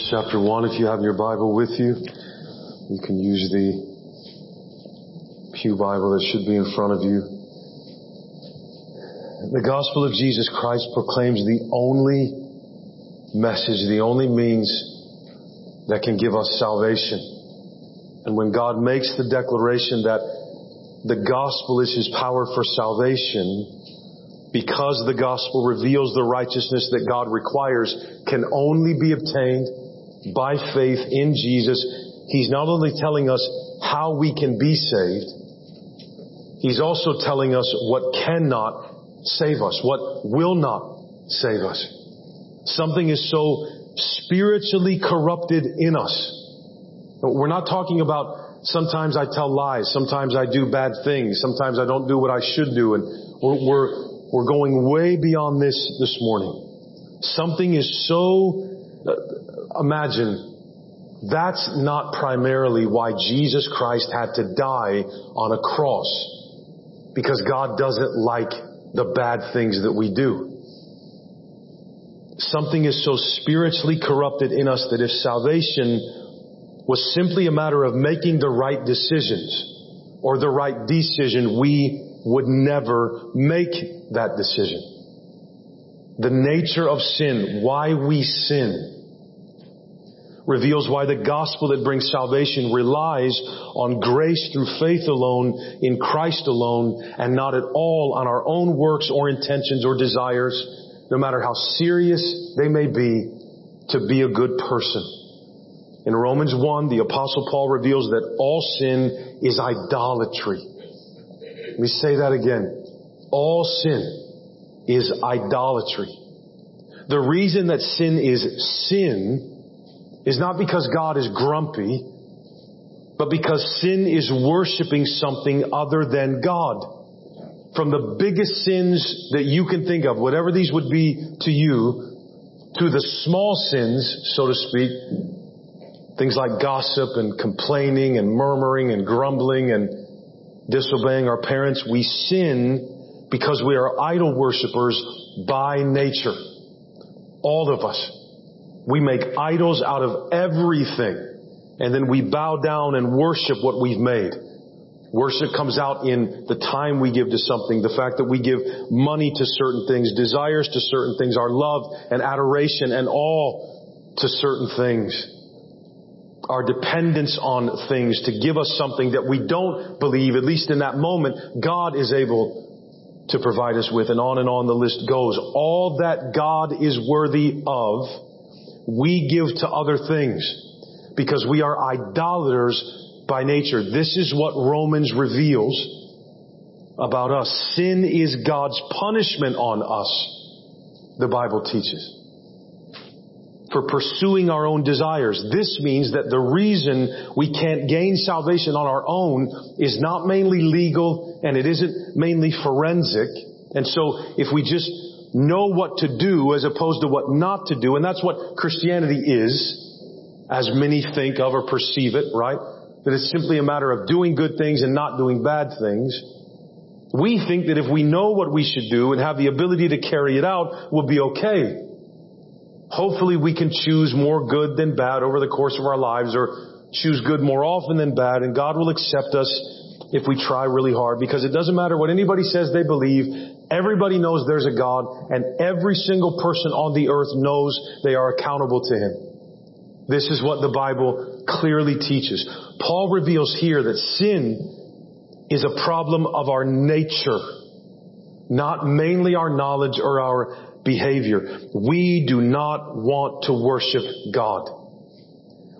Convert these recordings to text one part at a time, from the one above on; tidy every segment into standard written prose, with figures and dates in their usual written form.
Ephesians chapter 1, if you have your Bible with you. You can use the pew Bible that should be in front of you. The gospel of Jesus Christ proclaims the only message, the only means that can give us salvation. And when God makes the declaration that the gospel is His power for salvation, because the gospel reveals the righteousness that God requires can only be obtained by faith in Jesus, He's not only telling us how we can be saved, He's also telling us what cannot save us, what will not save us. Something is so spiritually corrupted in us. We're not talking about sometimes I tell lies, sometimes I do bad things, sometimes I don't do what I should do, and we're going way beyond this morning. Something is so... imagine, that's not primarily why Jesus Christ had to die on a cross. Because God doesn't like the bad things that we do. Something is so spiritually corrupted in us that if salvation was simply a matter of making the right decisions, or the right decision, we would never make that decision. The nature of sin, why we sin, reveals why the gospel that brings salvation relies on grace through faith alone, in Christ alone, and not at all on our own works or intentions or desires, no matter how serious they may be, to be a good person. In Romans 1, the Apostle Paul reveals that all sin is idolatry. Let me say that again. All sin is idolatry. The reason that sin is not because God is grumpy, but because sin is worshiping something other than God. From the biggest sins that you can think of, whatever these would be to you, to the small sins, so to speak, things like gossip and complaining and murmuring and grumbling and disobeying our parents, we sin because we are idol worshipers by nature. All of us. We make idols out of everything, and then we bow down and worship what we've made. Worship comes out in the time we give to something, the fact that we give money to certain things, desires to certain things, our love and adoration and all to certain things. Our dependence on things to give us something that we don't believe, at least in that moment, God is able to provide us with, and on the list goes. All that God is worthy of, we give to other things because we are idolaters by nature. This is what Romans reveals about us. Sin is God's punishment on us, the Bible teaches, for pursuing our own desires. This means that the reason we can't gain salvation on our own is not mainly legal, and it isn't mainly forensic. And so if we just know what to do as opposed to what not to do, and that's what Christianity is, as many think of or perceive it, right? That it's simply a matter of doing good things and not doing bad things. We think that if we know what we should do and have the ability to carry it out, we'll be okay. Hopefully we can choose more good than bad over the course of our lives, or choose good more often than bad, and God will accept us if we try really hard, because it doesn't matter what anybody says they believe. Everybody knows there's a God, and every single person on the earth knows they are accountable to Him. This is what the Bible clearly teaches. Paul reveals here that sin is a problem of our nature, not mainly our knowledge or our behavior. We do not want to worship God.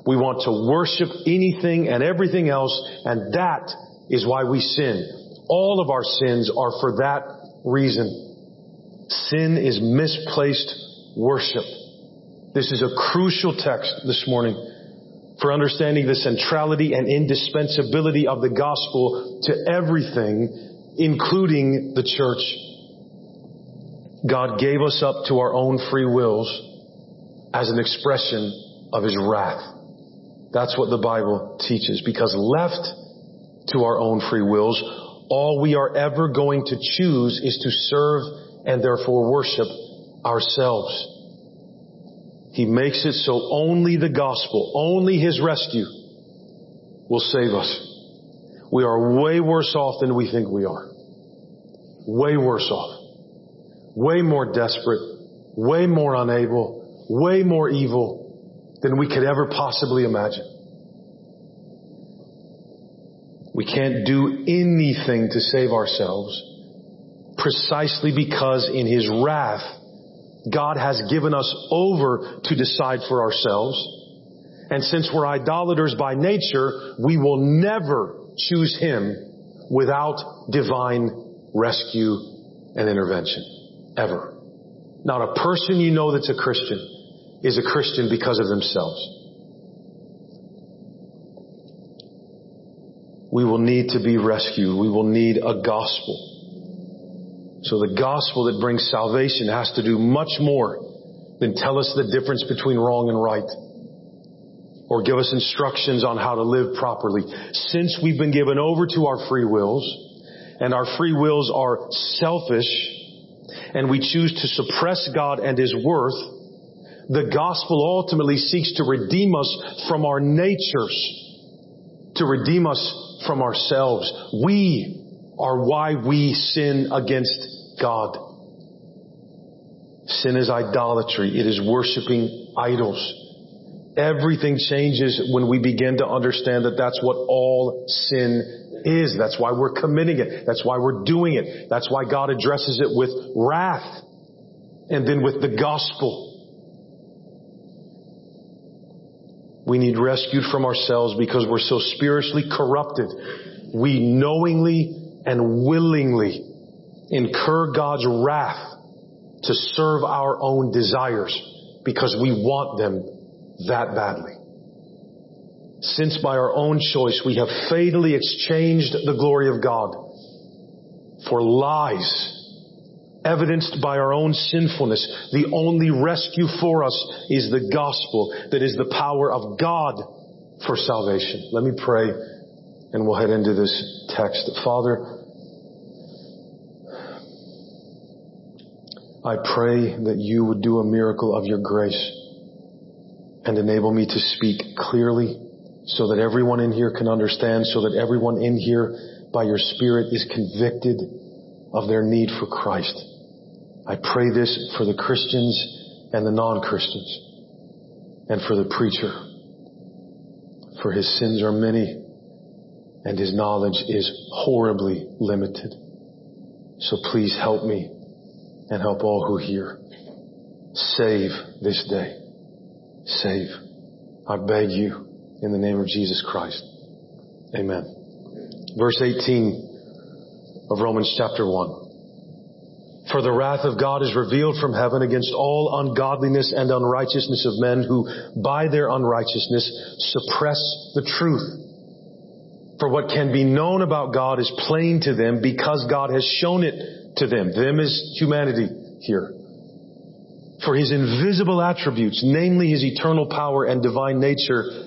We want to worship anything and everything else, and that is why we sin. All of our sins are for that reason. Sin is misplaced worship. This is a crucial text this morning for understanding the centrality and indispensability of the gospel to everything, including the church. God gave us up to our own free wills as an expression of His wrath. That's what the Bible teaches. Because left to our own free wills, all we are ever going to choose is to serve and therefore worship ourselves. He makes it so only the gospel, only His rescue will save us. We are way worse off than we think we are. Way worse off. Way more desperate. Way more unable. Way more evil than we could ever possibly imagine. We can't do anything to save ourselves, precisely because in His wrath, God has given us over to decide for ourselves. And since we're idolaters by nature, we will never choose Him without divine rescue and intervention. Ever. Not a person you know that's a Christian is a Christian because of themselves. We will need to be rescued. We will need a gospel. So the gospel that brings salvation has to do much more than tell us the difference between wrong and right, or give us instructions on how to live properly. Since we've been given over to our free wills, and our free wills are selfish, and we choose to suppress God and His worth, the gospel ultimately seeks to redeem us from our natures, to redeem us from ourselves. We are why we sin against God. Sin is idolatry. It is worshiping idols. Everything changes when we begin to understand that that's what all sin is. That's why we're committing it. That's why we're doing it. That's why God addresses it with wrath and then with the gospel. We need rescued from ourselves because we're so spiritually corrupted. We knowingly and willingly incur God's wrath to serve our own desires because we want them that badly. Since by our own choice we have fatally exchanged the glory of God for lies evidenced by our own sinfulness, the only rescue for us is the gospel that is the power of God for salvation. Let me pray, and we'll head into this text. Father, I pray that You would do a miracle of Your grace and enable me to speak clearly so that everyone in here can understand, so that everyone in here by Your Spirit is convicted of their need for Christ. I pray this for the Christians and the non-Christians, and for the preacher, for his sins are many, and his knowledge is horribly limited. So please help me and help all who hear. Save this day. Save. I beg You in the name of Jesus Christ. Amen. Verse 18 of Romans chapter 1. For the wrath of God is revealed from heaven against all ungodliness and unrighteousness of men who by their unrighteousness suppress the truth. For what can be known about God is plain to them because God has shown it to them. Them is humanity here. For His invisible attributes, namely His eternal power and divine nature,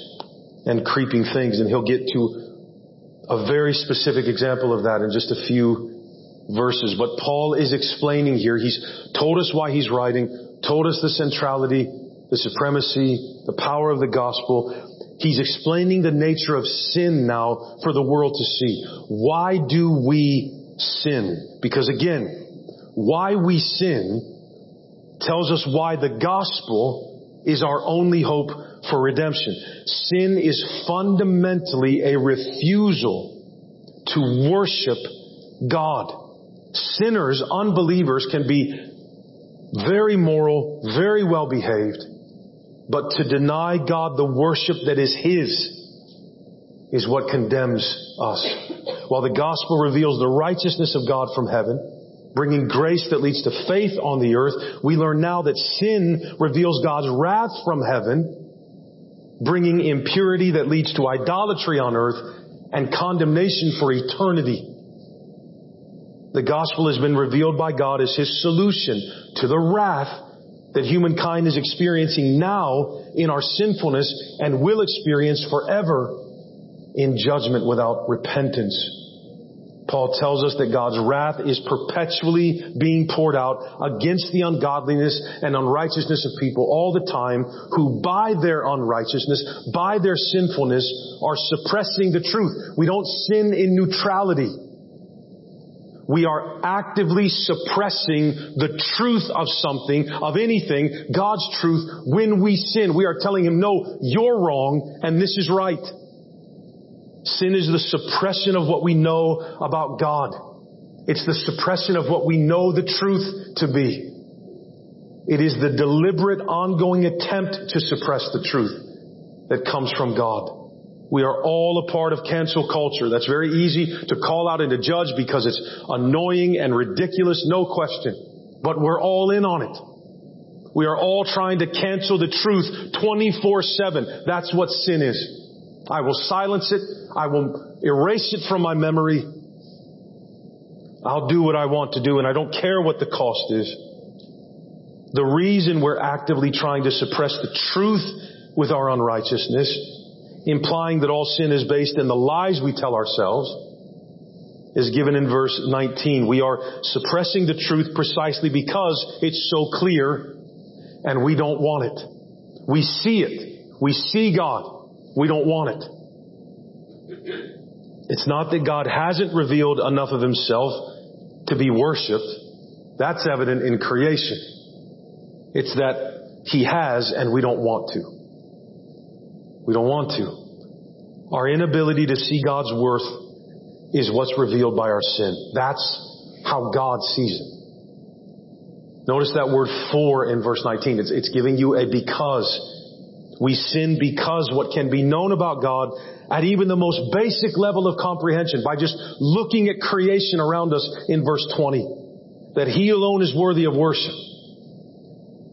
and creeping things. And he'll get to a very specific example of that in just a few verses. But Paul is explaining here. He's told us why he's writing, told us the centrality, the supremacy, the power of the gospel. He's explaining the nature of sin now for the world to see. Why do we sin? Because again, why we sin tells us why the gospel is our only hope for redemption. Sin is fundamentally a refusal to worship God. Sinners, unbelievers, can be very moral, very well behaved, but to deny God the worship that is His is what condemns us. While the gospel reveals the righteousness of God from heaven, bringing grace that leads to faith on the earth, we learn now that sin reveals God's wrath from heaven, bringing impurity that leads to idolatry on earth and condemnation for eternity. The gospel has been revealed by God as His solution to the wrath that humankind is experiencing now in our sinfulness and will experience forever in judgment without repentance. Paul tells us that God's wrath is perpetually being poured out against the ungodliness and unrighteousness of people all the time who by their unrighteousness, by their sinfulness, are suppressing the truth. We don't sin in neutrality. We are actively suppressing the truth of something, of anything, God's truth, when we sin. We are telling Him, no, you're wrong and this is right. Sin is the suppression of what we know about God. It's the suppression of what we know the truth to be. It is the deliberate, ongoing attempt to suppress the truth that comes from God. We are all a part of cancel culture. That's very easy to call out and to judge because it's annoying and ridiculous, no question. But we're all in on it. We are all trying to cancel the truth 24/7. That's what sin is. I will silence it. I will erase it from my memory. I'll do what I want to do, and I don't care what the cost is. The reason we're actively trying to suppress the truth with our unrighteousness, implying that all sin is based in the lies we tell ourselves, is given in verse 19. We are suppressing the truth precisely because it's so clear and we don't want it. We see it. We see God. We don't want it. It's not that God hasn't revealed enough of Himself to be worshipped. That's evident in creation. It's that He has and we don't want to. We don't want to. Our inability to see God's worth is what's revealed by our sin. That's how God sees it. Notice that word "for" in verse 19. It's giving you a because. We sin because what can be known about God at even the most basic level of comprehension, by just looking at creation around us in verse 20, that He alone is worthy of worship.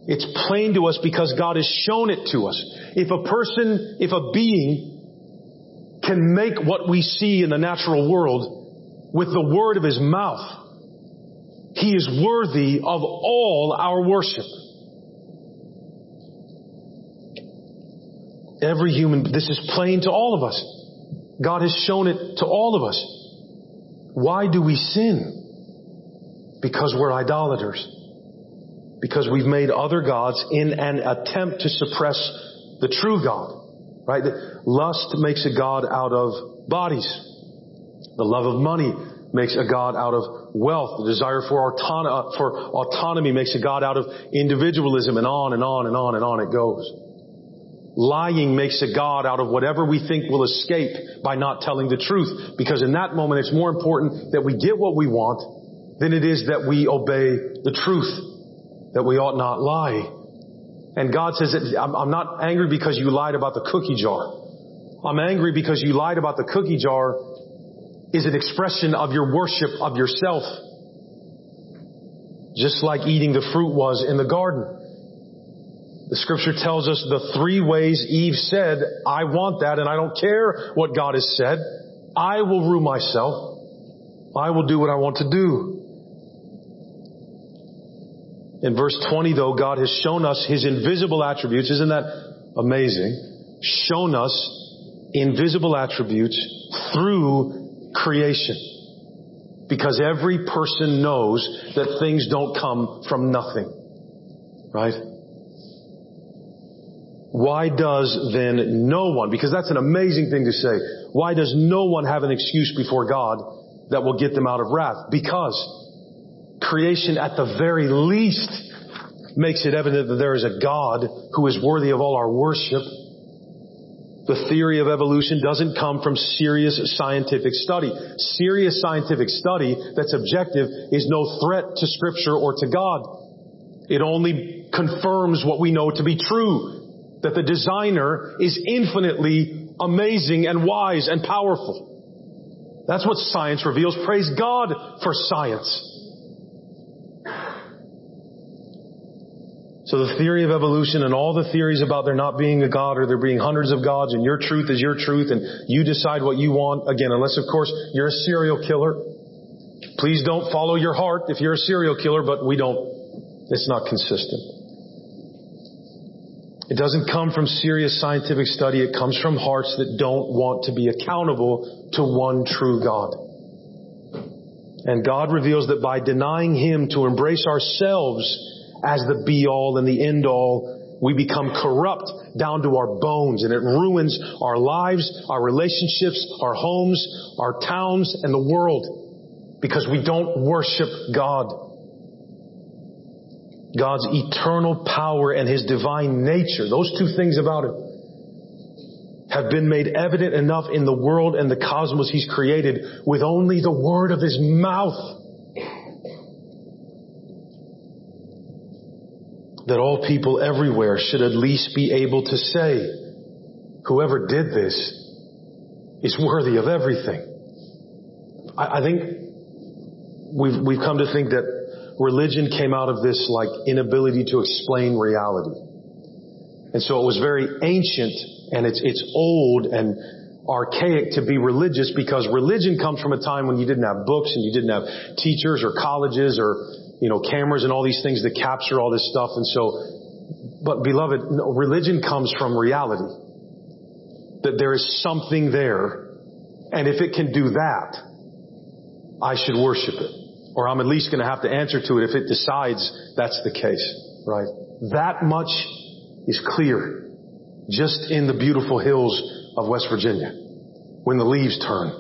It's plain to us because God has shown it to us. If a being can make what we see in the natural world with the word of his mouth, he is worthy of all our worship. This is plain to all of us. God has shown it to all of us. Why do we sin? Because we're idolaters. Because we've made other gods in an attempt to suppress the true God, right? Lust makes a god out of bodies. The love of money makes a god out of wealth. The desire for autonomy makes a god out of individualism, and on and on and on and on it goes. Lying makes a god out of whatever we think will escape by not telling the truth, because in that moment it's more important that we get what we want than it is that we obey the truth, that we ought not lie. And God says, I'm not angry because you lied about the cookie jar. I'm angry because you lied about the cookie jar is an expression of your worship of yourself. Just like eating the fruit was in the garden. The scripture tells us the three ways Eve said, I want that, and I don't care what God has said. I will rule myself. I will do what I want to do. In verse 20, though, God has shown us His invisible attributes. Isn't that amazing? Shown us invisible attributes through creation. Because every person knows that things don't come from nothing. Right? Why does then no one, because that's an amazing thing to say, why does no one have an excuse before God that will get them out of wrath? Because creation at the very least makes it evident that there is a God who is worthy of all our worship. The theory of evolution doesn't come from serious scientific study. Serious scientific study that's objective is no threat to Scripture or to God. It only confirms what we know to be true, that the designer is infinitely amazing and wise and powerful. That's what science reveals. Praise God for science. So the theory of evolution and all the theories about there not being a God or there being hundreds of gods and your truth is your truth and you decide what you want, again, unless of course you're a serial killer. Please don't follow your heart if you're a serial killer, but we don't. It's not consistent. It doesn't come from serious scientific study. It comes from hearts that don't want to be accountable to one true God. And God reveals that by denying Him to embrace ourselves as the be-all and the end-all, we become corrupt down to our bones, and it ruins our lives, our relationships, our homes, our towns, and the world, because we don't worship God. God's eternal power and His divine nature, those two things about Him, have been made evident enough in the world and the cosmos He's created with only the word of His mouth, that all people everywhere should at least be able to say, whoever did this is worthy of everything. I think we've come to think that religion came out of this like inability to explain reality. And so it was very ancient and it's old and archaic to be religious, because religion comes from a time when you didn't have books and you didn't have teachers or colleges or cameras and all these things that capture all this stuff. And so, but beloved, no, religion comes from reality. That there is something there. And if it can do that, I should worship it. Or I'm at least going to have to answer to it if it decides that's the case, right? That much is clear just in the beautiful hills of West Virginia when the leaves turn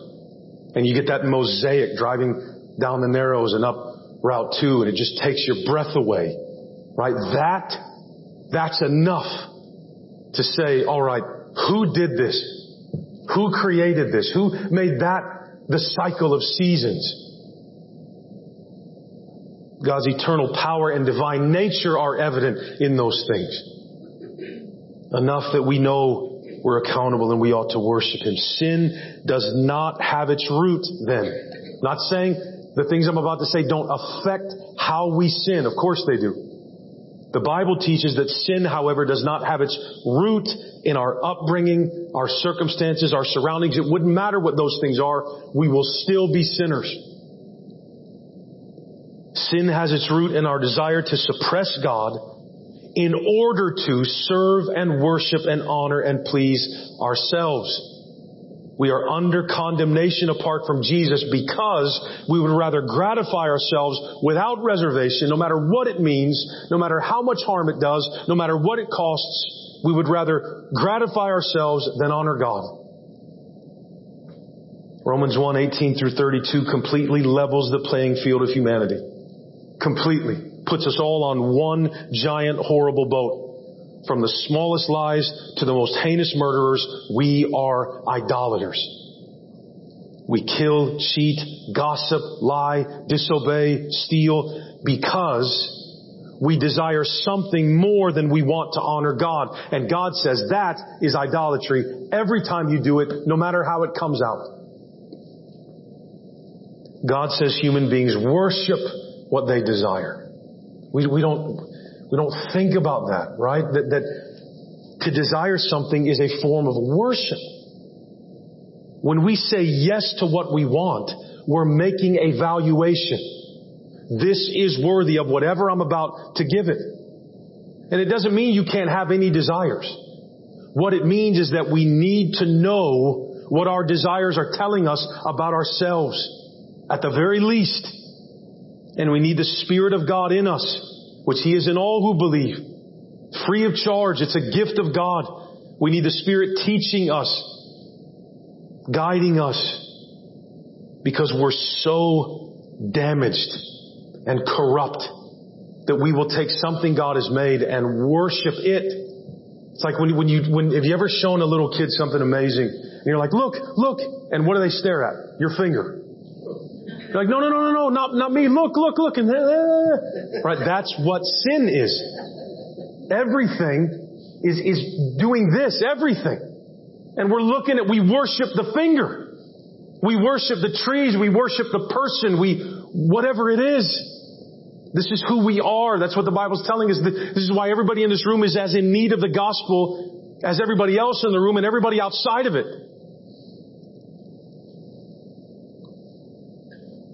and you get that mosaic driving down the Narrows and up Route 2, and it just takes your breath away, right? That's enough to say, all right, who did this? Who created this? Who made that the cycle of seasons? God's eternal power and divine nature are evident in those things. Enough that we know we're accountable and we ought to worship Him. Sin does not have its root then. Not saying the things I'm about to say don't affect how we sin. Of course they do. The Bible teaches that sin, however, does not have its root in our upbringing, our circumstances, our surroundings. It wouldn't matter what those things are. We will still be sinners. Sin has its root in our desire to suppress God in order to serve and worship and honor and please ourselves. We are under condemnation apart from Jesus because we would rather gratify ourselves without reservation, no matter what it means, no matter how much harm it does, no matter what it costs. We would rather gratify ourselves than honor God. Romans 1:18 through 32 completely levels the playing field of humanity. Completely. Puts us all on one giant horrible boat. From the smallest lies to the most heinous murderers, we are idolaters. We kill, cheat, gossip, lie, disobey, steal, because we desire something more than we want to honor God. And God says that is idolatry every time you do it, no matter how it comes out. God says human beings worship what they desire. We don't think about that, right? That to desire something is a form of worship. When we say yes to what we want, we're making a valuation. This is worthy of whatever I'm about to give it. And it doesn't mean you can't have any desires. What it means is that we need to know what our desires are telling us about ourselves, at the very least. And we need the Spirit of God in us, which He is in all who believe, free of charge. It's a gift of God. We need the Spirit teaching us, guiding us, because we're so damaged and corrupt that we will take something God has made and worship it. It's like when have you ever shown a little kid something amazing and you're like, look, look, and what do they stare at? Your finger. You're like, no, not me. Look. And right. That's what sin is. Everything is doing this, everything. And we're looking at, we worship the finger. We worship the trees. We worship the person. Whatever it is. This is who we are. That's what the Bible's telling us. This is why everybody in this room is as in need of the gospel as everybody else in the room and everybody outside of it.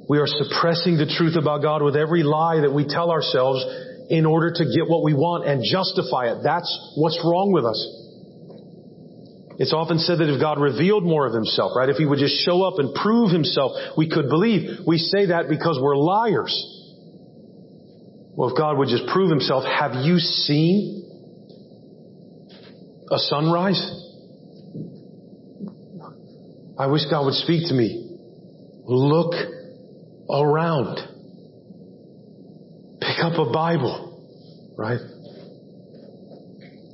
We are suppressing the truth about God with every lie that we tell ourselves in order to get what we want and justify it. That's what's wrong with us. It's often said that if God revealed more of himself, right? If he would just show up and prove himself, we could believe. We say that because we're liars. Well, if God would just prove himself, have you seen a sunrise? I wish God would speak to me. Look around. Pick up a Bible, right?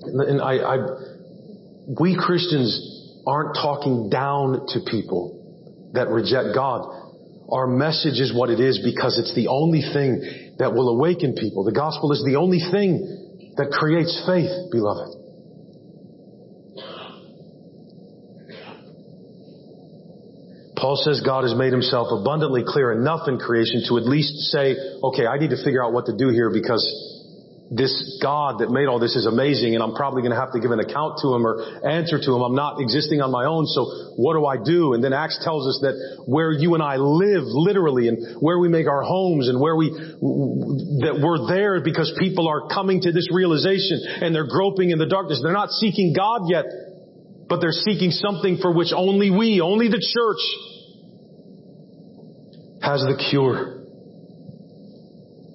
And we Christians aren't talking down to people that reject God. Our message is what it is because it's the only thing that will awaken people. The gospel is the only thing that creates faith, beloved. Paul says God has made himself abundantly clear enough in creation to at least say, okay, I need to figure out what to do here because this God that made all this is amazing and I'm probably going to have to give an account to him or answer to him. I'm not existing on my own, so what do I do? And then Acts tells us that where you and I live, literally, and where we make our homes and where that we're there because people are coming to this realization and they're groping in the darkness. They're not seeking God yet, but they're seeking something for which only the church has the cure.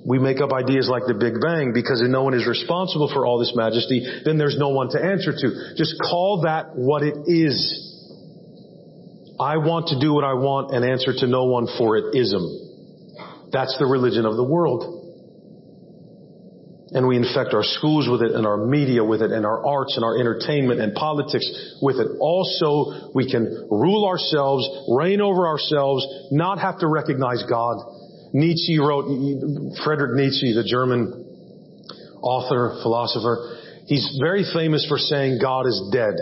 We make up ideas like the Big Bang because if no one is responsible for all this majesty, then there's no one to answer to. Just call that what it is. I want to do what I want and answer to no one for it ism. That's the religion of the world. And we infect our schools with it and our media with it and our arts and our entertainment and politics with it. Also, we can rule ourselves, reign over ourselves, not have to recognize God. Nietzsche wrote, Friedrich Nietzsche, the German author, philosopher, he's very famous for saying God is dead.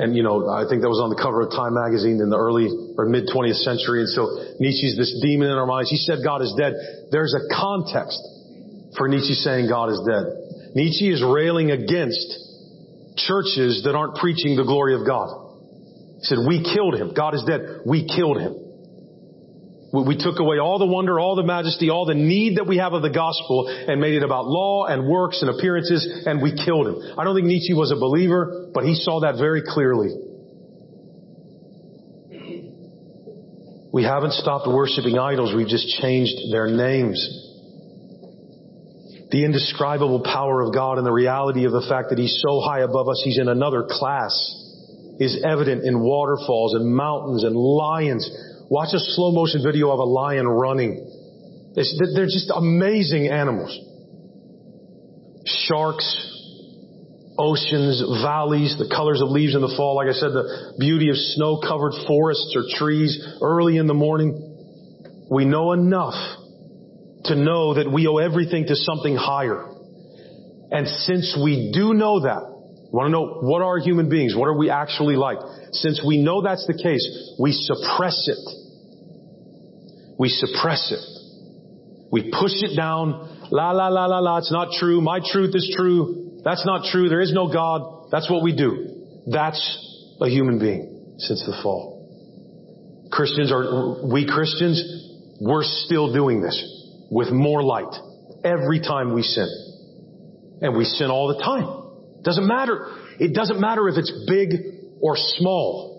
And, I think that was on the cover of Time magazine in the early or mid 20th century. And so Nietzsche's this demon in our minds. He said God is dead. There's a context for Nietzsche saying God is dead. Nietzsche is railing against churches that aren't preaching the glory of God. He said, we killed him. God is dead. We killed him. We took away all the wonder, all the majesty, all the need that we have of the gospel and made it about law and works and appearances, and we killed him. I don't think Nietzsche was a believer, but he saw that very clearly. We haven't stopped worshiping idols. We've just changed their names. The indescribable power of God and the reality of the fact that he's so high above us, he's in another class, is evident in waterfalls and mountains and lions. Watch a slow motion video of a lion running. They're just amazing animals. Sharks, oceans, valleys, the colors of leaves in the fall. Like I said, the beauty of snow covered forests or trees early in the morning. We know enough to know that we owe everything to something higher. And since we do know that, want to know what are human beings? What are we actually like? Since we know that's the case, we suppress it. We suppress it. We push it down. La, la, la, la, la. It's not true. My truth is true. That's not true. There is no God. That's what we do. That's a human being since the fall. We Christians, we're still doing this with more light every time we sin. And we sin all the time. Doesn't matter. It doesn't matter if it's big or small.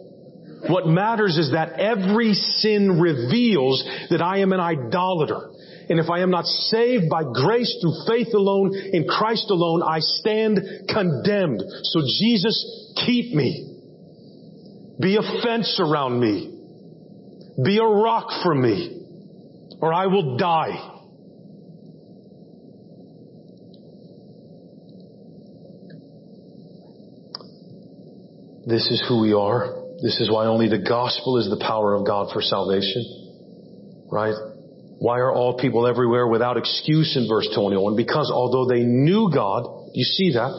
What matters is that every sin reveals that I am an idolater. And if I am not saved by grace through faith alone, in Christ alone, I stand condemned. So Jesus, keep me. Be a fence around me. Be a rock for me, or I will die. This is who we are. This is why only the gospel is the power of God for salvation. Right? Why are all people everywhere without excuse in verse 21? Because although they knew God, you see that?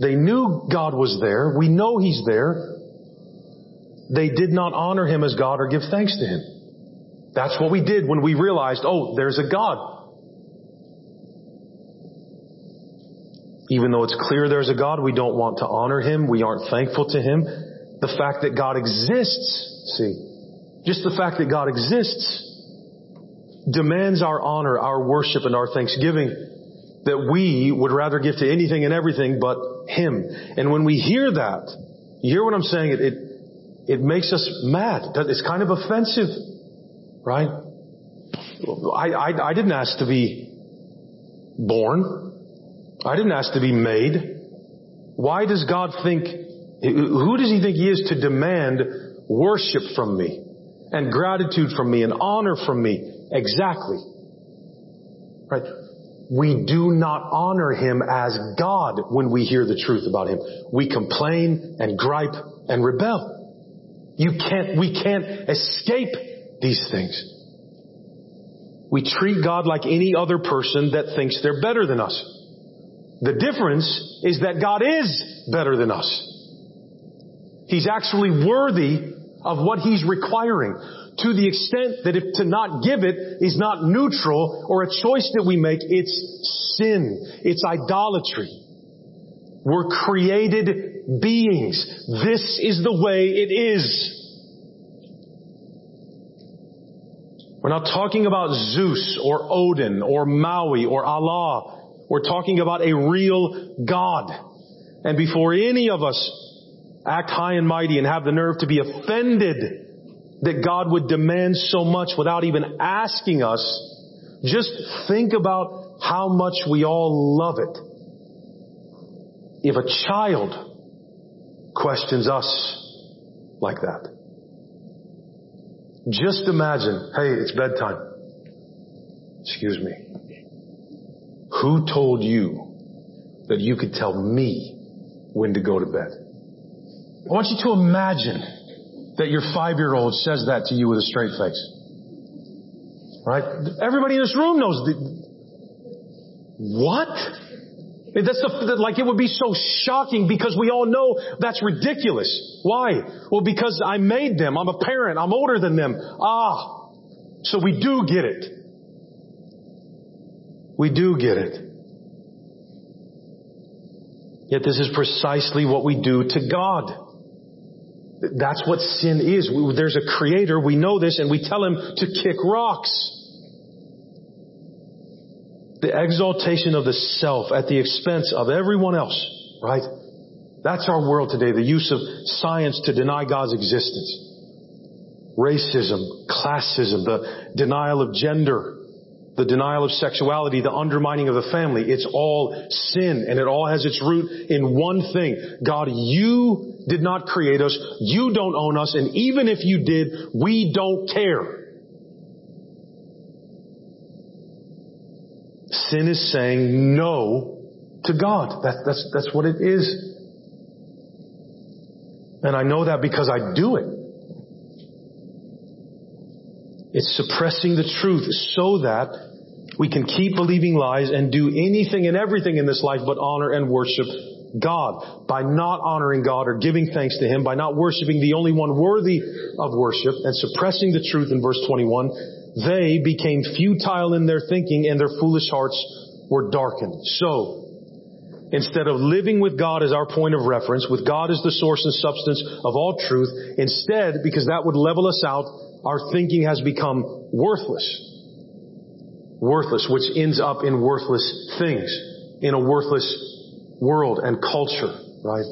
They knew God was there. We know he's there. They did not honor him as God or give thanks to him. That's what we did when we realized, oh, there's a God. Even though it's clear there's a God, we don't want to honor Him. We aren't thankful to Him. The fact that God exists, see, just the fact that God exists demands our honor, our worship, and our thanksgiving that we would rather give to anything and everything but Him. And when we hear that, you hear what I'm saying? It makes us mad. It's kind of offensive, right? I didn't ask to be born. I didn't ask to be made. Why does God think, who does He think He is to demand worship from me and gratitude from me and honor from me? Exactly. Right? We do not honor Him as God when we hear the truth about Him. We complain and gripe and rebel. We can't escape these things. We treat God like any other person that thinks they're better than us. The difference is that God is better than us. He's actually worthy of what He's requiring, to the extent that if to not give it is not neutral or a choice that we make, it's sin. It's idolatry. We're created beings. This is the way it is. We're not talking about Zeus or Odin or Maui or Allah. We're talking about a real God. And before any of us act high and mighty and have the nerve to be offended that God would demand so much without even asking us, just think about how much we all love it. If a child questions us like that, just imagine, hey, it's bedtime. Excuse me. Who told you that you could tell me when to go to bed? I want you to imagine that your 5-year-old says that to you with a straight face. Right? Everybody in this room knows. What? Like it would be so shocking because we all know that's ridiculous. Why? Well, because I made them. I'm a parent. I'm older than them. Ah, so we do get it. We do get it. Yet this is precisely what we do to God. That's what sin is. There's a creator. We know this, and we tell Him to kick rocks. The exaltation of the self at the expense of everyone else, right? That's our world today. The use of science to deny God's existence. Racism, classism, the denial of gender, the denial of sexuality, the undermining of the family. It's all sin, and it all has its root in one thing. God, You did not create us. You don't own us. And even if You did, we don't care. Sin is saying no to God. That's what it is. And I know that because I do it. It's suppressing the truth so that we can keep believing lies and do anything and everything in this life but honor and worship God. By not honoring God or giving thanks to Him, by not worshiping the only one worthy of worship and suppressing the truth in verse 21, they became futile in their thinking, and their foolish hearts were darkened. So, instead of living with God as our point of reference, with God as the source and substance of all truth, instead, because that would level us out, our thinking has become worthless. Worthless, which ends up in worthless things, in a worthless world and culture, right?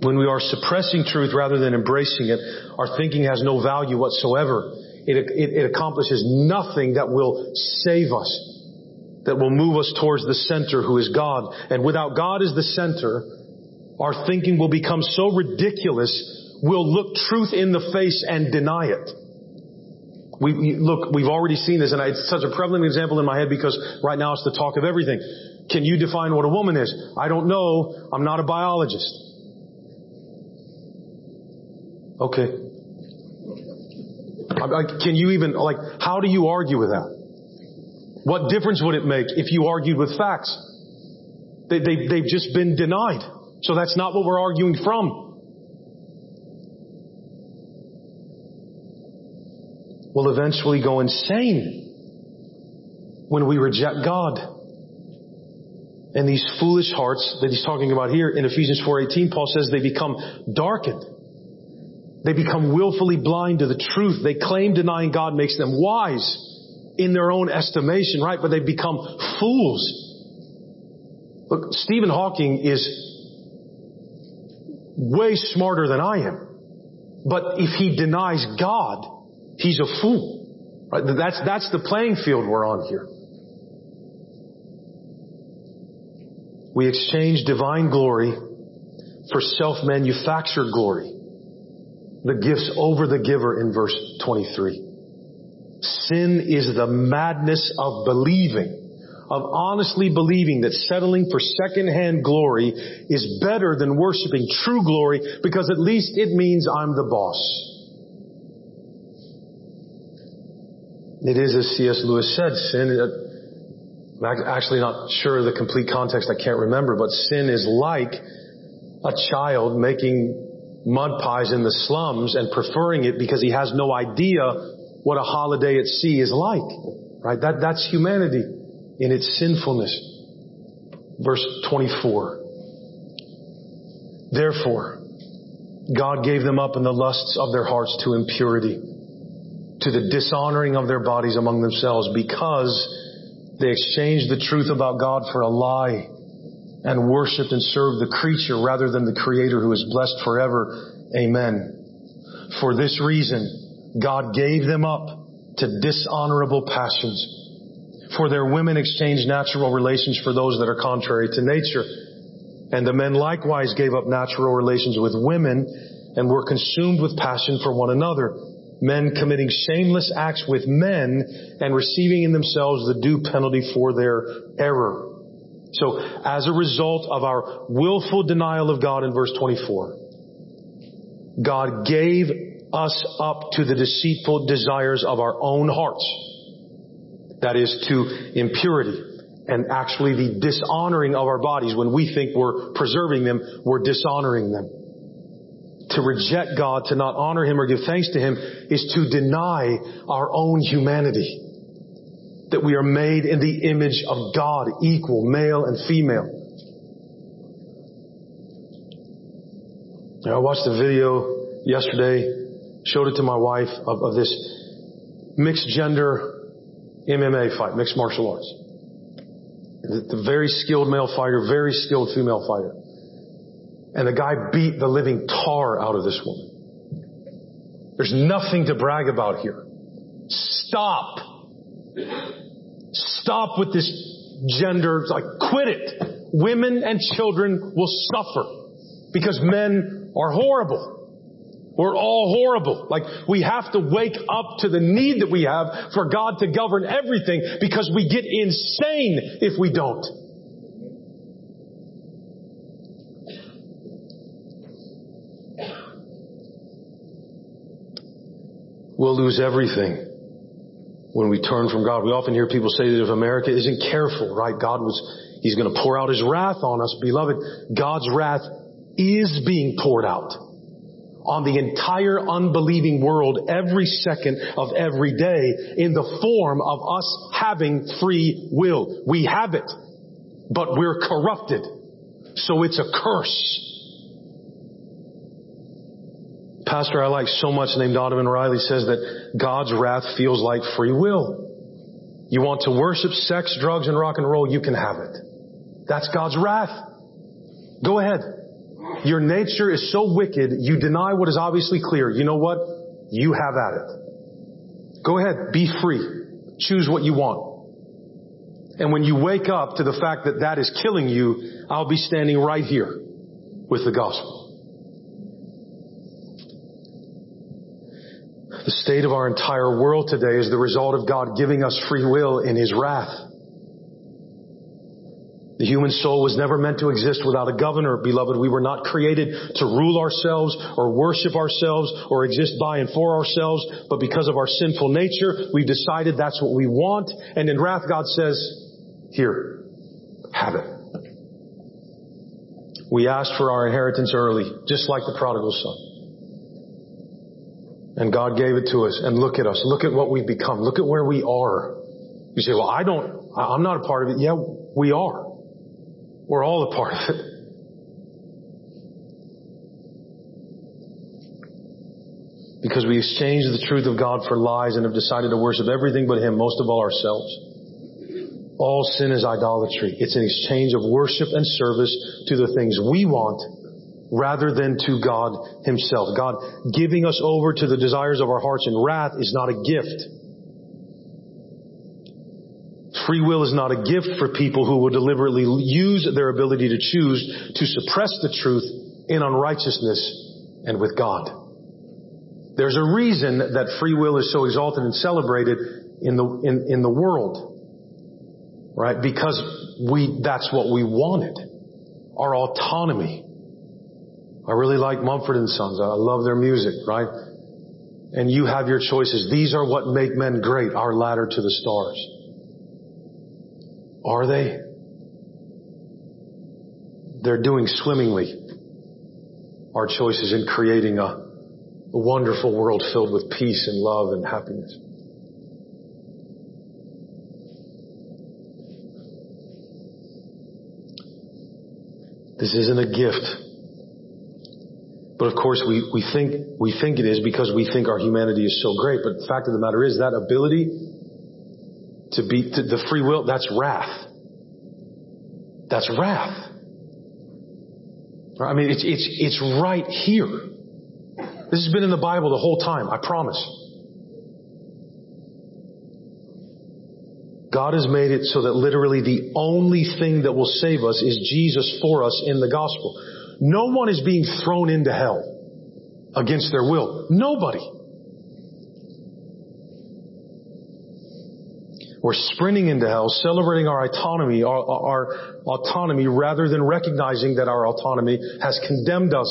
When we are suppressing truth rather than embracing it, our thinking has no value whatsoever. It accomplishes nothing that will save us, that will move us towards the center who is God. And without God as the center, our thinking will become so ridiculous, we'll look truth in the face and deny it. We've already seen this, and it's such a prevalent example in my head because right now it's the talk of everything. Can you define what a woman is? I don't know. I'm not a biologist. Okay. Can you even, how do you argue with that? What difference would it make if you argued with facts? They've just been denied. So that's not what we're arguing from. We'll eventually go insane when we reject God. and these foolish hearts that he's talking about here in Ephesians 4:18, Paul says they become darkened. They become willfully blind to the truth. They claim denying God makes them wise in their own estimation, right? But they become fools. Look, Stephen Hawking is way smarter than I am. But if he denies God, he's a fool. Right? That's the playing field we're on here. We exchange divine glory for self-manufactured glory. The gifts over the giver in verse 23. Sin is the madness of believing, of honestly believing that settling for secondhand glory is better than worshiping true glory, because at least it means I'm the boss. It is, as C.S. Lewis said, sin, I'm actually not sure of the complete context, I can't remember, but sin is like a child making mud pies in the slums and preferring it because he has no idea what a holiday at sea is like. Right? That's humanity in its sinfulness. Verse 24. Therefore, God gave them up in the lusts of their hearts to impurity, to the dishonoring of their bodies among themselves, because they exchanged the truth about God for a lie and worshiped and served the creature rather than the Creator, who is blessed forever. Amen. For this reason, God gave them up to dishonorable passions. For their women exchanged natural relations for those that are contrary to nature. And the men likewise gave up natural relations with women and were consumed with passion for one another, men committing shameless acts with men and receiving in themselves the due penalty for their error. So as a result of our willful denial of God in verse 24, God gave us up to the deceitful desires of our own hearts. That is, to impurity, and actually the dishonoring of our bodies. When we think we're preserving them, we're dishonoring them. To reject God, to not honor Him or give thanks to Him, is to deny our own humanity. That we are made in the image of God, equal, male and female. I watched a video yesterday, showed it to my wife, of this mixed gender MMA fight, mixed martial arts. The very skilled male fighter, very skilled female fighter. And the guy beat the living tar out of this woman. There's nothing to brag about here. Stop. Stop with this gender. Quit it. Women and children will suffer because men are horrible. We're all horrible. We have to wake up to the need that we have for God to govern everything, because we get insane if we don't. We'll lose everything when we turn from God. We often hear people say that if America isn't careful, right, He's going to pour out His wrath on us. Beloved, God's wrath is being poured out on the entire unbelieving world every second of every day in the form of us having free will. We have it, but we're corrupted. So it's a curse. Pastor I like so much named Donovan Riley says that God's wrath feels like free will. You want to worship sex, drugs, and rock and roll? You can have it. That's God's wrath. Go ahead. Your nature is so wicked, you deny what is obviously clear. You know what? You have at it. Go ahead. Be free. Choose what you want. And when you wake up to the fact that that is killing you, I'll be standing right here with the gospel. The state of our entire world today is the result of God giving us free will in His wrath. The human soul was never meant to exist without a governor, beloved. We were not created to rule ourselves or worship ourselves or exist by and for ourselves. But because of our sinful nature, we've decided that's what we want. And in wrath, God says, here, have it. We asked for our inheritance early, just like the prodigal son. And God gave it to us. And look at us. Look at what we've become. Look at where we are. You say, well, I'm not a part of it. Yeah, we are. We're all a part of it. Because we exchanged the truth of God for lies and have decided to worship everything but Him, most of all ourselves. All sin is idolatry. It's an exchange of worship and service to the things we want rather than to God Himself. God giving us over to the desires of our hearts in wrath is not a gift. Free will is not a gift for people who will deliberately use their ability to choose to suppress the truth in unrighteousness and with God. There's a reason that free will is so exalted and celebrated in the world, right? Because that's what we wanted. Our autonomy. I really like Mumford and Sons. I love their music, right? And you have your choices. These are what make men great, our ladder to the stars. Are they? They're doing swimmingly our choices in creating a wonderful world filled with peace and love and happiness. This isn't a gift. But of course we think it is because we think our humanity is so great. But the fact of the matter is that ability to be, to the free will, that's wrath. That's wrath. I mean, it's right here. This has been in the Bible the whole time, I promise. God has made it so that literally the only thing that will save us is Jesus for us in the gospel. No one is being thrown into hell against their will. Nobody. We're sprinting into hell, celebrating our autonomy rather than recognizing that our autonomy has condemned us.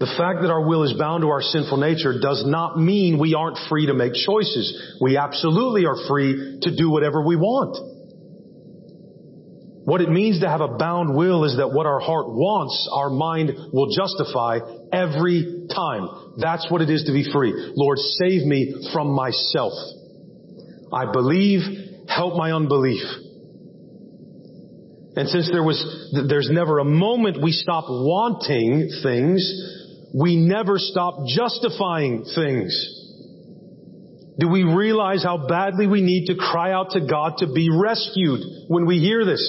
The fact that our will is bound to our sinful nature does not mean we aren't free to make choices. We absolutely are free to do whatever we want. What it means to have a bound will is that what our heart wants, our mind will justify every time. That's what it is to be free. Lord, save me from myself. I believe, help my unbelief. And since there's never a moment we stop wanting things, we never stop justifying things. Do we realize how badly we need to cry out to God to be rescued when we hear this?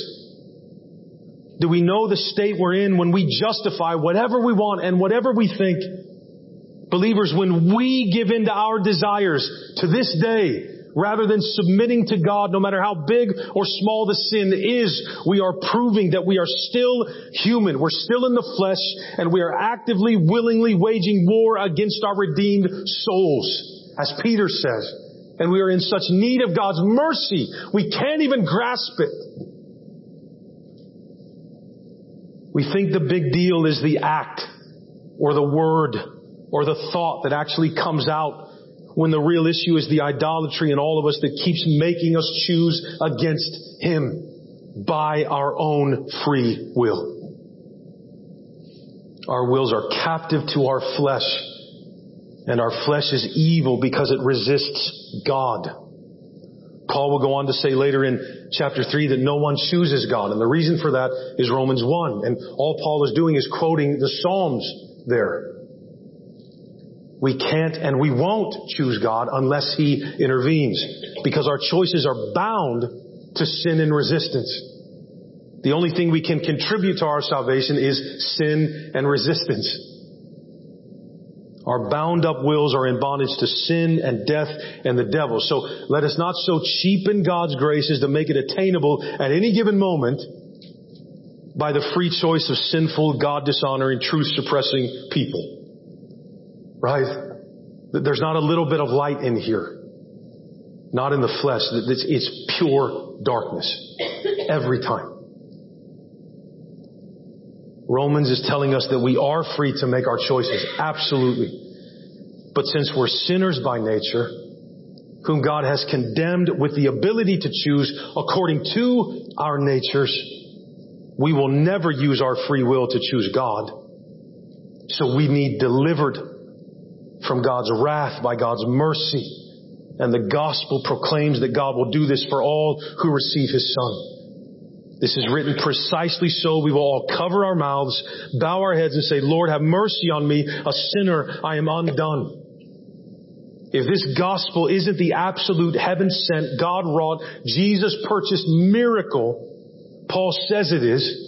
Do we know the state we're in when we justify whatever we want and whatever we think? Believers, when we give in to our desires to this day, rather than submitting to God, no matter how big or small the sin is, we are proving that we are still human. We're still in the flesh, and we are actively, willingly waging war against our redeemed souls, as Peter says. And we are in such need of God's mercy, we can't even grasp it. We think the big deal is the act or the word or the thought that actually comes out, when the real issue is the idolatry in all of us that keeps making us choose against Him by our own free will. Our wills are captive to our flesh, and our flesh is evil because it resists God. Paul will go on to say later in chapter 3 that no one chooses God, and the reason for that is Romans 1, and all Paul is doing is quoting the Psalms there. We can't and we won't choose God unless He intervenes, because our choices are bound to sin and resistance. The only thing we can contribute to our salvation is sin and resistance. Our bound up wills are in bondage to sin and death and the devil. So let us not so cheapen God's grace as to make it attainable at any given moment by the free choice of sinful, God dishonoring, truth suppressing people. Right? There's not a little bit of light in here. Not in the flesh. It's pure darkness. Every time. Romans is telling us that we are free to make our choices. Absolutely. But since we're sinners by nature, whom God has condemned with the ability to choose according to our natures, we will never use our free will to choose God. So we need delivered from God's wrath by God's mercy. And the gospel proclaims that God will do this for all who receive His Son. This is written precisely so we will all cover our mouths, bow our heads and say, Lord, have mercy on me, a sinner, I am undone. If this gospel isn't the absolute heaven-sent, God-wrought, Jesus-purchased miracle, Paul says it is,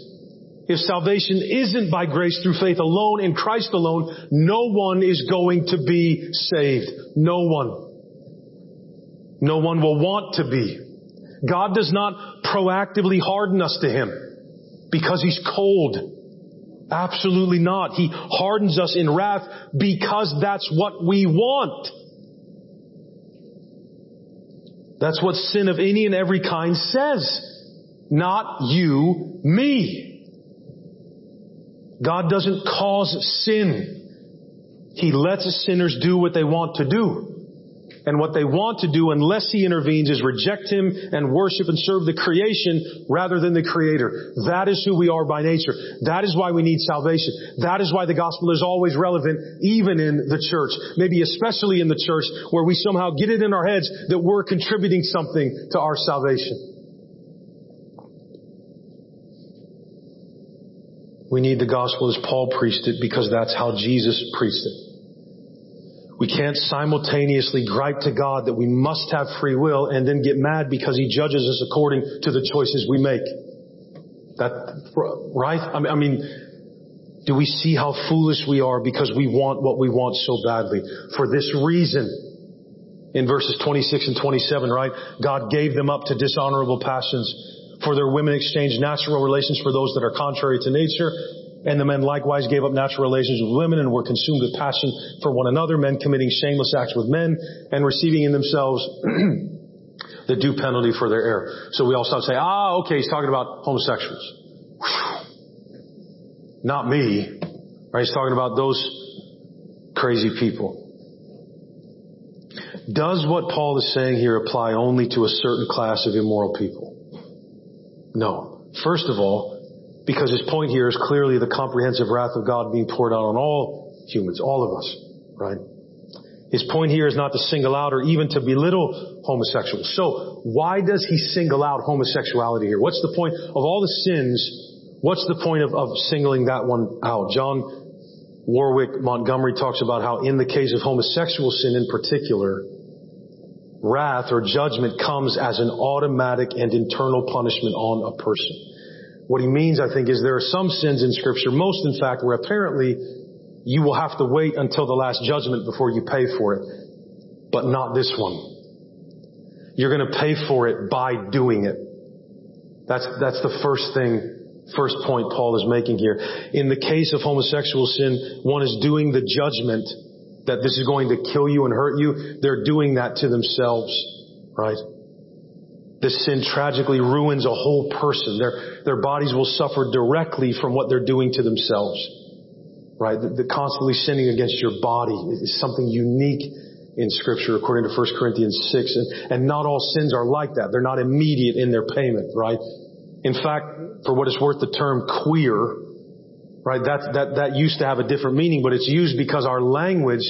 if salvation isn't by grace through faith alone in Christ alone, no one is going to be saved. No one. No one will want to be. God does not proactively harden us to Him because He's cold. Absolutely not. He hardens us in wrath because that's what we want. That's what sin of any and every kind says. Not you, me. God doesn't cause sin. He lets sinners do what they want to do. And what they want to do, unless He intervenes, is reject Him and worship and serve the creation rather than the Creator. That is who we are by nature. That is why we need salvation. That is why the gospel is always relevant, even in the church. Maybe especially in the church, where we somehow get it in our heads that we're contributing something to our salvation. We need the gospel as Paul preached it, because that's how Jesus preached it. We can't simultaneously gripe to God that we must have free will and then get mad because He judges us according to the choices we make. Right? I mean, do we see how foolish we are because we want what we want so badly? For this reason, in verses 26 and 27, right? God gave them up to dishonorable passions, for their women exchanged natural relations for those that are contrary to nature. And the men likewise gave up natural relations with women and were consumed with passion for one another, men committing shameless acts with men and receiving in themselves the due penalty for their error. So we all stop and say, okay, he's talking about homosexuals. Whew. Not me. Right? He's talking about those crazy people. Does what Paul is saying here apply only to a certain class of immoral people? No. First of all, because his point here is clearly the comprehensive wrath of God being poured out on all humans, all of us, right? His point here is not to single out or even to belittle homosexuals. So why does he single out homosexuality here? What's the point of all the sins? What's the point of singling that one out? John Warwick Montgomery talks about how in the case of homosexual sin in particular, wrath or judgment comes as an automatic and internal punishment on a person. What he means, I think, is there are some sins in Scripture, most in fact, where apparently you will have to wait until the last judgment before you pay for it. But not this one. You're going to pay for it by doing it. That's the first thing, first point Paul is making here. In the case of homosexual sin, one is doing the judgment that this is going to kill you and hurt you. They're doing that to themselves, right? This sin tragically ruins a whole person. Their bodies will suffer directly from what they're doing to themselves. Right? The constantly sinning against your body is something unique in Scripture, according to 1 Corinthians 6. And not all sins are like that. They're not immediate in their payment, right? In fact, for what it's worth, the term queer, right? That used to have a different meaning, but it's used because our language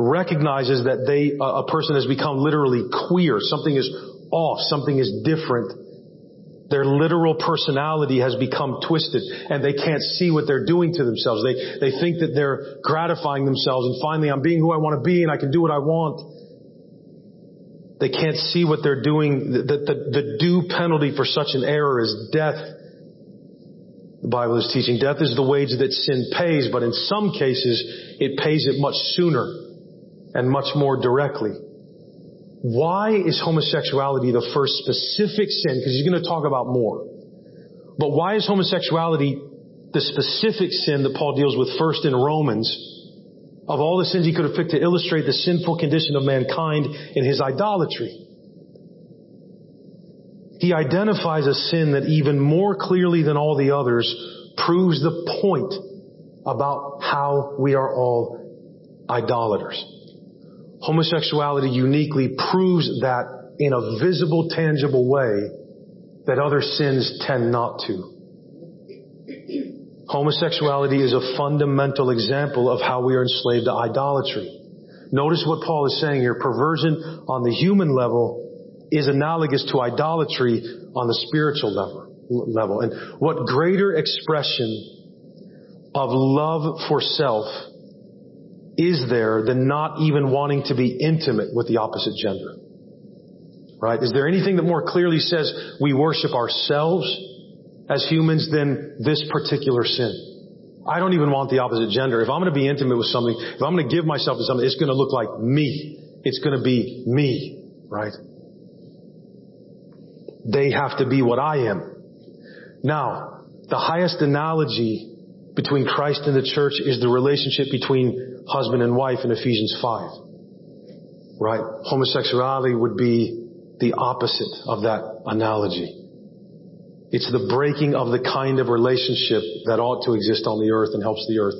recognizes that a person has become literally queer. Something is off. Something is different. Their literal personality has become twisted and they can't see what they're doing to themselves. They think that they're gratifying themselves and finally I'm being who I want to be and I can do what I want. They can't see what they're doing. The due penalty for such an error is death. The Bible is teaching death is the wage that sin pays, but in some cases it pays it much sooner and much more directly. Why is homosexuality the first specific sin? Because he's going to talk about more. But why is homosexuality the specific sin that Paul deals with first in Romans? Of all the sins he could have picked to illustrate the sinful condition of mankind in his idolatry, he identifies a sin that even more clearly than all the others proves the point about how we are all idolaters. Homosexuality uniquely proves that in a visible, tangible way that other sins tend not to. Homosexuality is a fundamental example of how we are enslaved to idolatry. Notice what Paul is saying here. Perversion on the human level is analogous to idolatry on the spiritual level. level. And what greater expression of love for self is there than not even wanting to be intimate with the opposite gender? Right? Is there anything that more clearly says we worship ourselves as humans than this particular sin? I don't even want the opposite gender. If I'm going to be intimate with something, if I'm going to give myself to something, it's going to look like me. It's going to be me, right? They have to be what I am. Now, the highest analogy between Christ and the church is the relationship between husband and wife in Ephesians 5, right? Homosexuality would be the opposite of that analogy. It's the breaking of the kind of relationship that ought to exist on the earth and helps the earth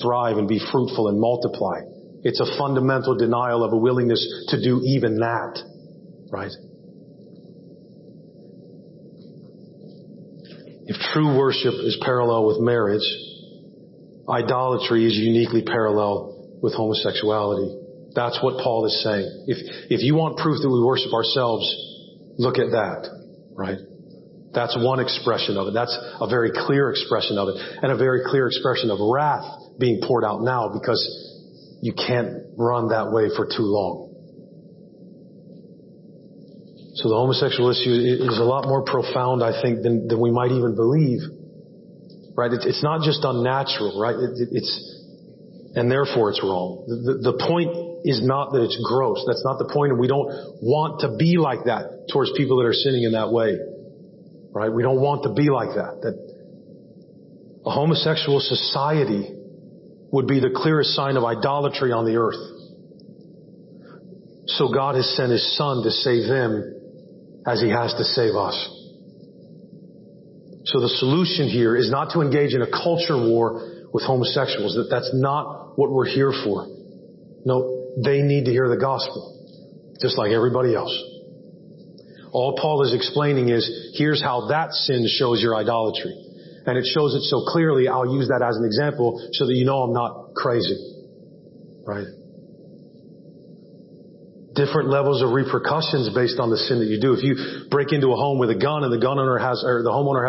thrive and be fruitful and multiply. It's a fundamental denial of a willingness to do even that, right? If true worship is parallel with marriage, idolatry is uniquely parallel with homosexuality. That's what Paul is saying. If you want proof that we worship ourselves, look at that, right? That's one expression of it. That's a very clear expression of it. And a very clear expression of wrath being poured out now, because you can't run that way for too long. So the homosexual issue is a lot more profound, I think, than we might even believe. Right? It's not just unnatural, right? And therefore it's wrong. The point is not that it's gross. That's not the point. And we don't want to be like that towards people that are sinning in that way. Right? We don't want to be like that. That a homosexual society would be the clearest sign of idolatry on the earth. So God has sent His Son to save them as He has to save us. So the solution here is not to engage in a culture war with homosexuals. That's not what we're here for. No, they need to hear the gospel, just like everybody else. All Paul is explaining is, here's how that sin shows your idolatry. And it shows it so clearly, I'll use that as an example so that you know I'm not crazy. Right? Different levels of repercussions based on the sin that you do. If you break into a home with a gun and the homeowner has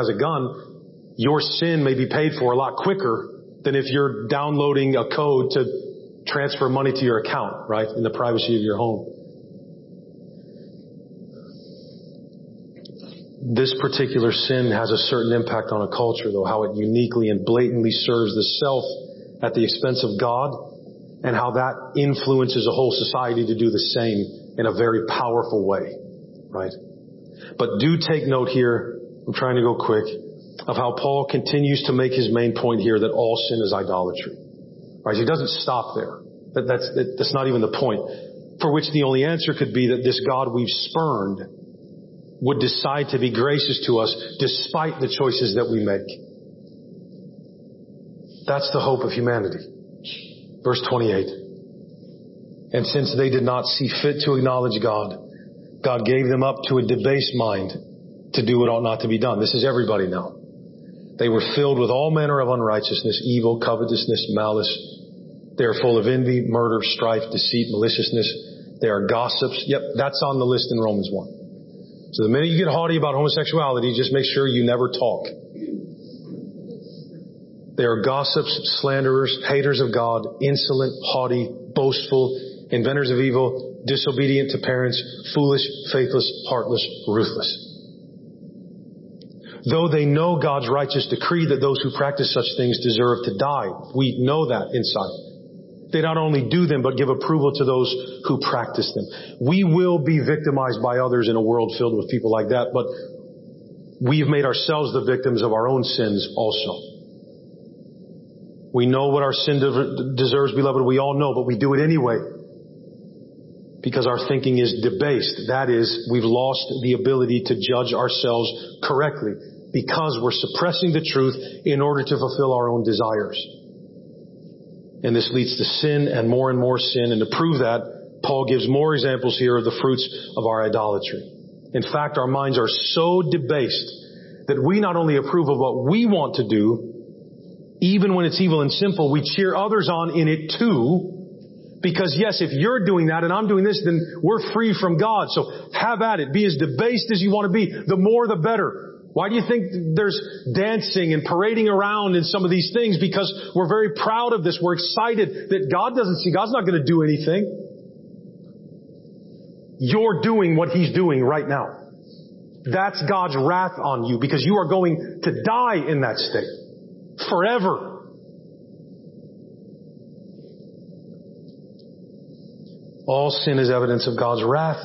a gun, your sin may be paid for a lot quicker than if you're downloading a code to transfer money to your account, right? In the privacy of your home. This particular sin has a certain impact on a culture, though, how it uniquely and blatantly serves the self at the expense of God, and how that influences a whole society to do the same in a very powerful way, right? But do take note here, I'm trying to go quick, of how Paul continues to make his main point here that all sin is idolatry, right? He doesn't stop there. That's not even the point, for which the only answer could be that this God we've spurned would decide to be gracious to us despite the choices that we make. That's the hope of humanity. Verse 28. And since they did not see fit to acknowledge God, God gave them up to a debased mind to do what ought not to be done. This is everybody now. They were filled with all manner of unrighteousness, evil, covetousness, malice. They are full of envy, murder, strife, deceit, maliciousness. They are gossips. Yep, that's on the list in Romans 1. So the minute you get haughty about homosexuality, just make sure you never talk. They are gossips, slanderers, haters of God, insolent, haughty, boastful, inventors of evil, disobedient to parents, foolish, faithless, heartless, ruthless. Though they know God's righteous decree that those who practice such things deserve to die. We know that inside. They not only do them, but give approval to those who practice them. We will be victimized by others in a world filled with people like that, but we've made ourselves the victims of our own sins also. We know what our sin deserves, beloved. We all know, but we do it anyway because our thinking is debased. That is, we've lost the ability to judge ourselves correctly because we're suppressing the truth in order to fulfill our own desires. And this leads to sin and more sin. And to prove that, Paul gives more examples here of the fruits of our idolatry. In fact, our minds are so debased that we not only approve of what we want to do, even when it's evil and simple, we cheer others on in it too. Because yes, if you're doing that and I'm doing this, then we're free from God. So have at it. Be as debased as you want to be. The more, the better. Why do you think there's dancing and parading around in some of these things? Because we're very proud of this. We're excited that God doesn't see. God's not going to do anything. You're doing what He's doing right now. That's God's wrath on you because you are going to die in that state forever. All sin is evidence of God's wrath,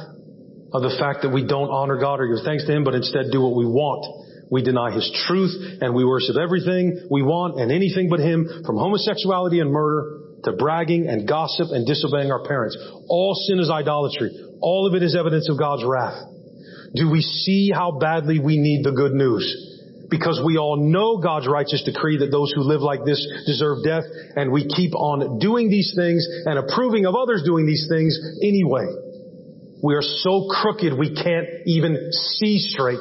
of the fact that we don't honor God or give thanks to Him, but instead do what we want. We deny His truth and we worship everything we want and anything but Him, from homosexuality and murder to bragging and gossip and disobeying our parents. All sin is idolatry. All of it is evidence of God's wrath. Do we see how badly we need the good news? Because we all know God's righteous decree that those who live like this deserve death, and we keep on doing these things and approving of others doing these things anyway. We are so crooked we can't even see straight.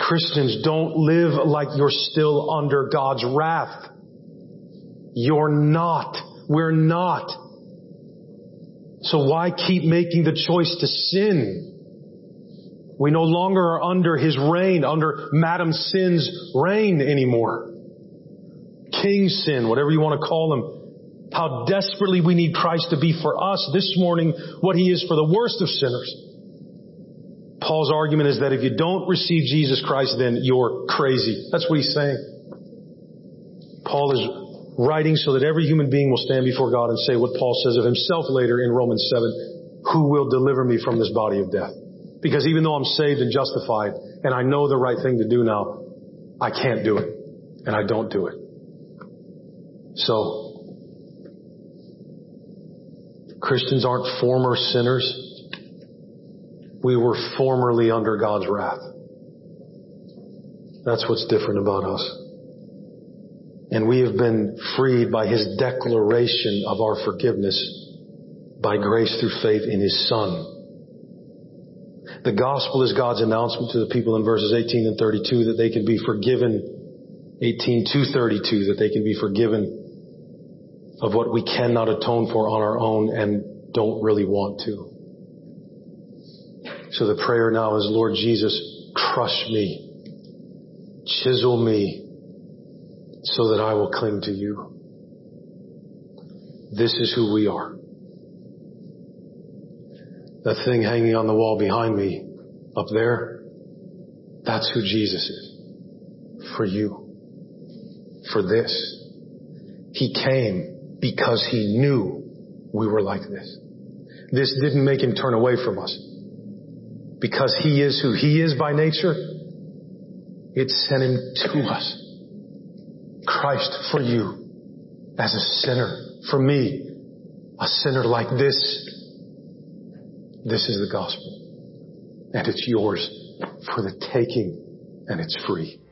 Christians, don't live like you're still under God's wrath. You're not. We're not. So why keep making the choice to sin? We no longer are under His reign, under Madam Sin's reign anymore. King Sin, whatever you want to call him. How desperately we need Christ to be for us this morning, what He is for the worst of sinners. Paul's argument is that if you don't receive Jesus Christ, then you're crazy. That's what he's saying. Paul is writing so that every human being will stand before God and say what Paul says of himself later in Romans 7, who will deliver me from this body of death? Because even though I'm saved and justified, and I know the right thing to do now, I can't do it. And I don't do it. So, Christians aren't former sinners. We were formerly under God's wrath. That's what's different about us. And we have been freed by His declaration of our forgiveness by grace through faith in His Son. The gospel is God's announcement to the people in verses 18 and 32 that they can be forgiven, 18 to 32, that they can be forgiven of what we cannot atone for on our own and don't really want to. So the prayer now is, Lord Jesus, crush me, chisel me, so that I will cling to You. This is who we are. That thing hanging on the wall behind me, up there, that's who Jesus is. For you. For this. He came because He knew we were like this. This didn't make Him turn away from us. Because He is who He is by nature, it sent Him to us. Christ for you, as a sinner. For me, a sinner like this. This is the gospel, and it's yours for the taking, and it's free.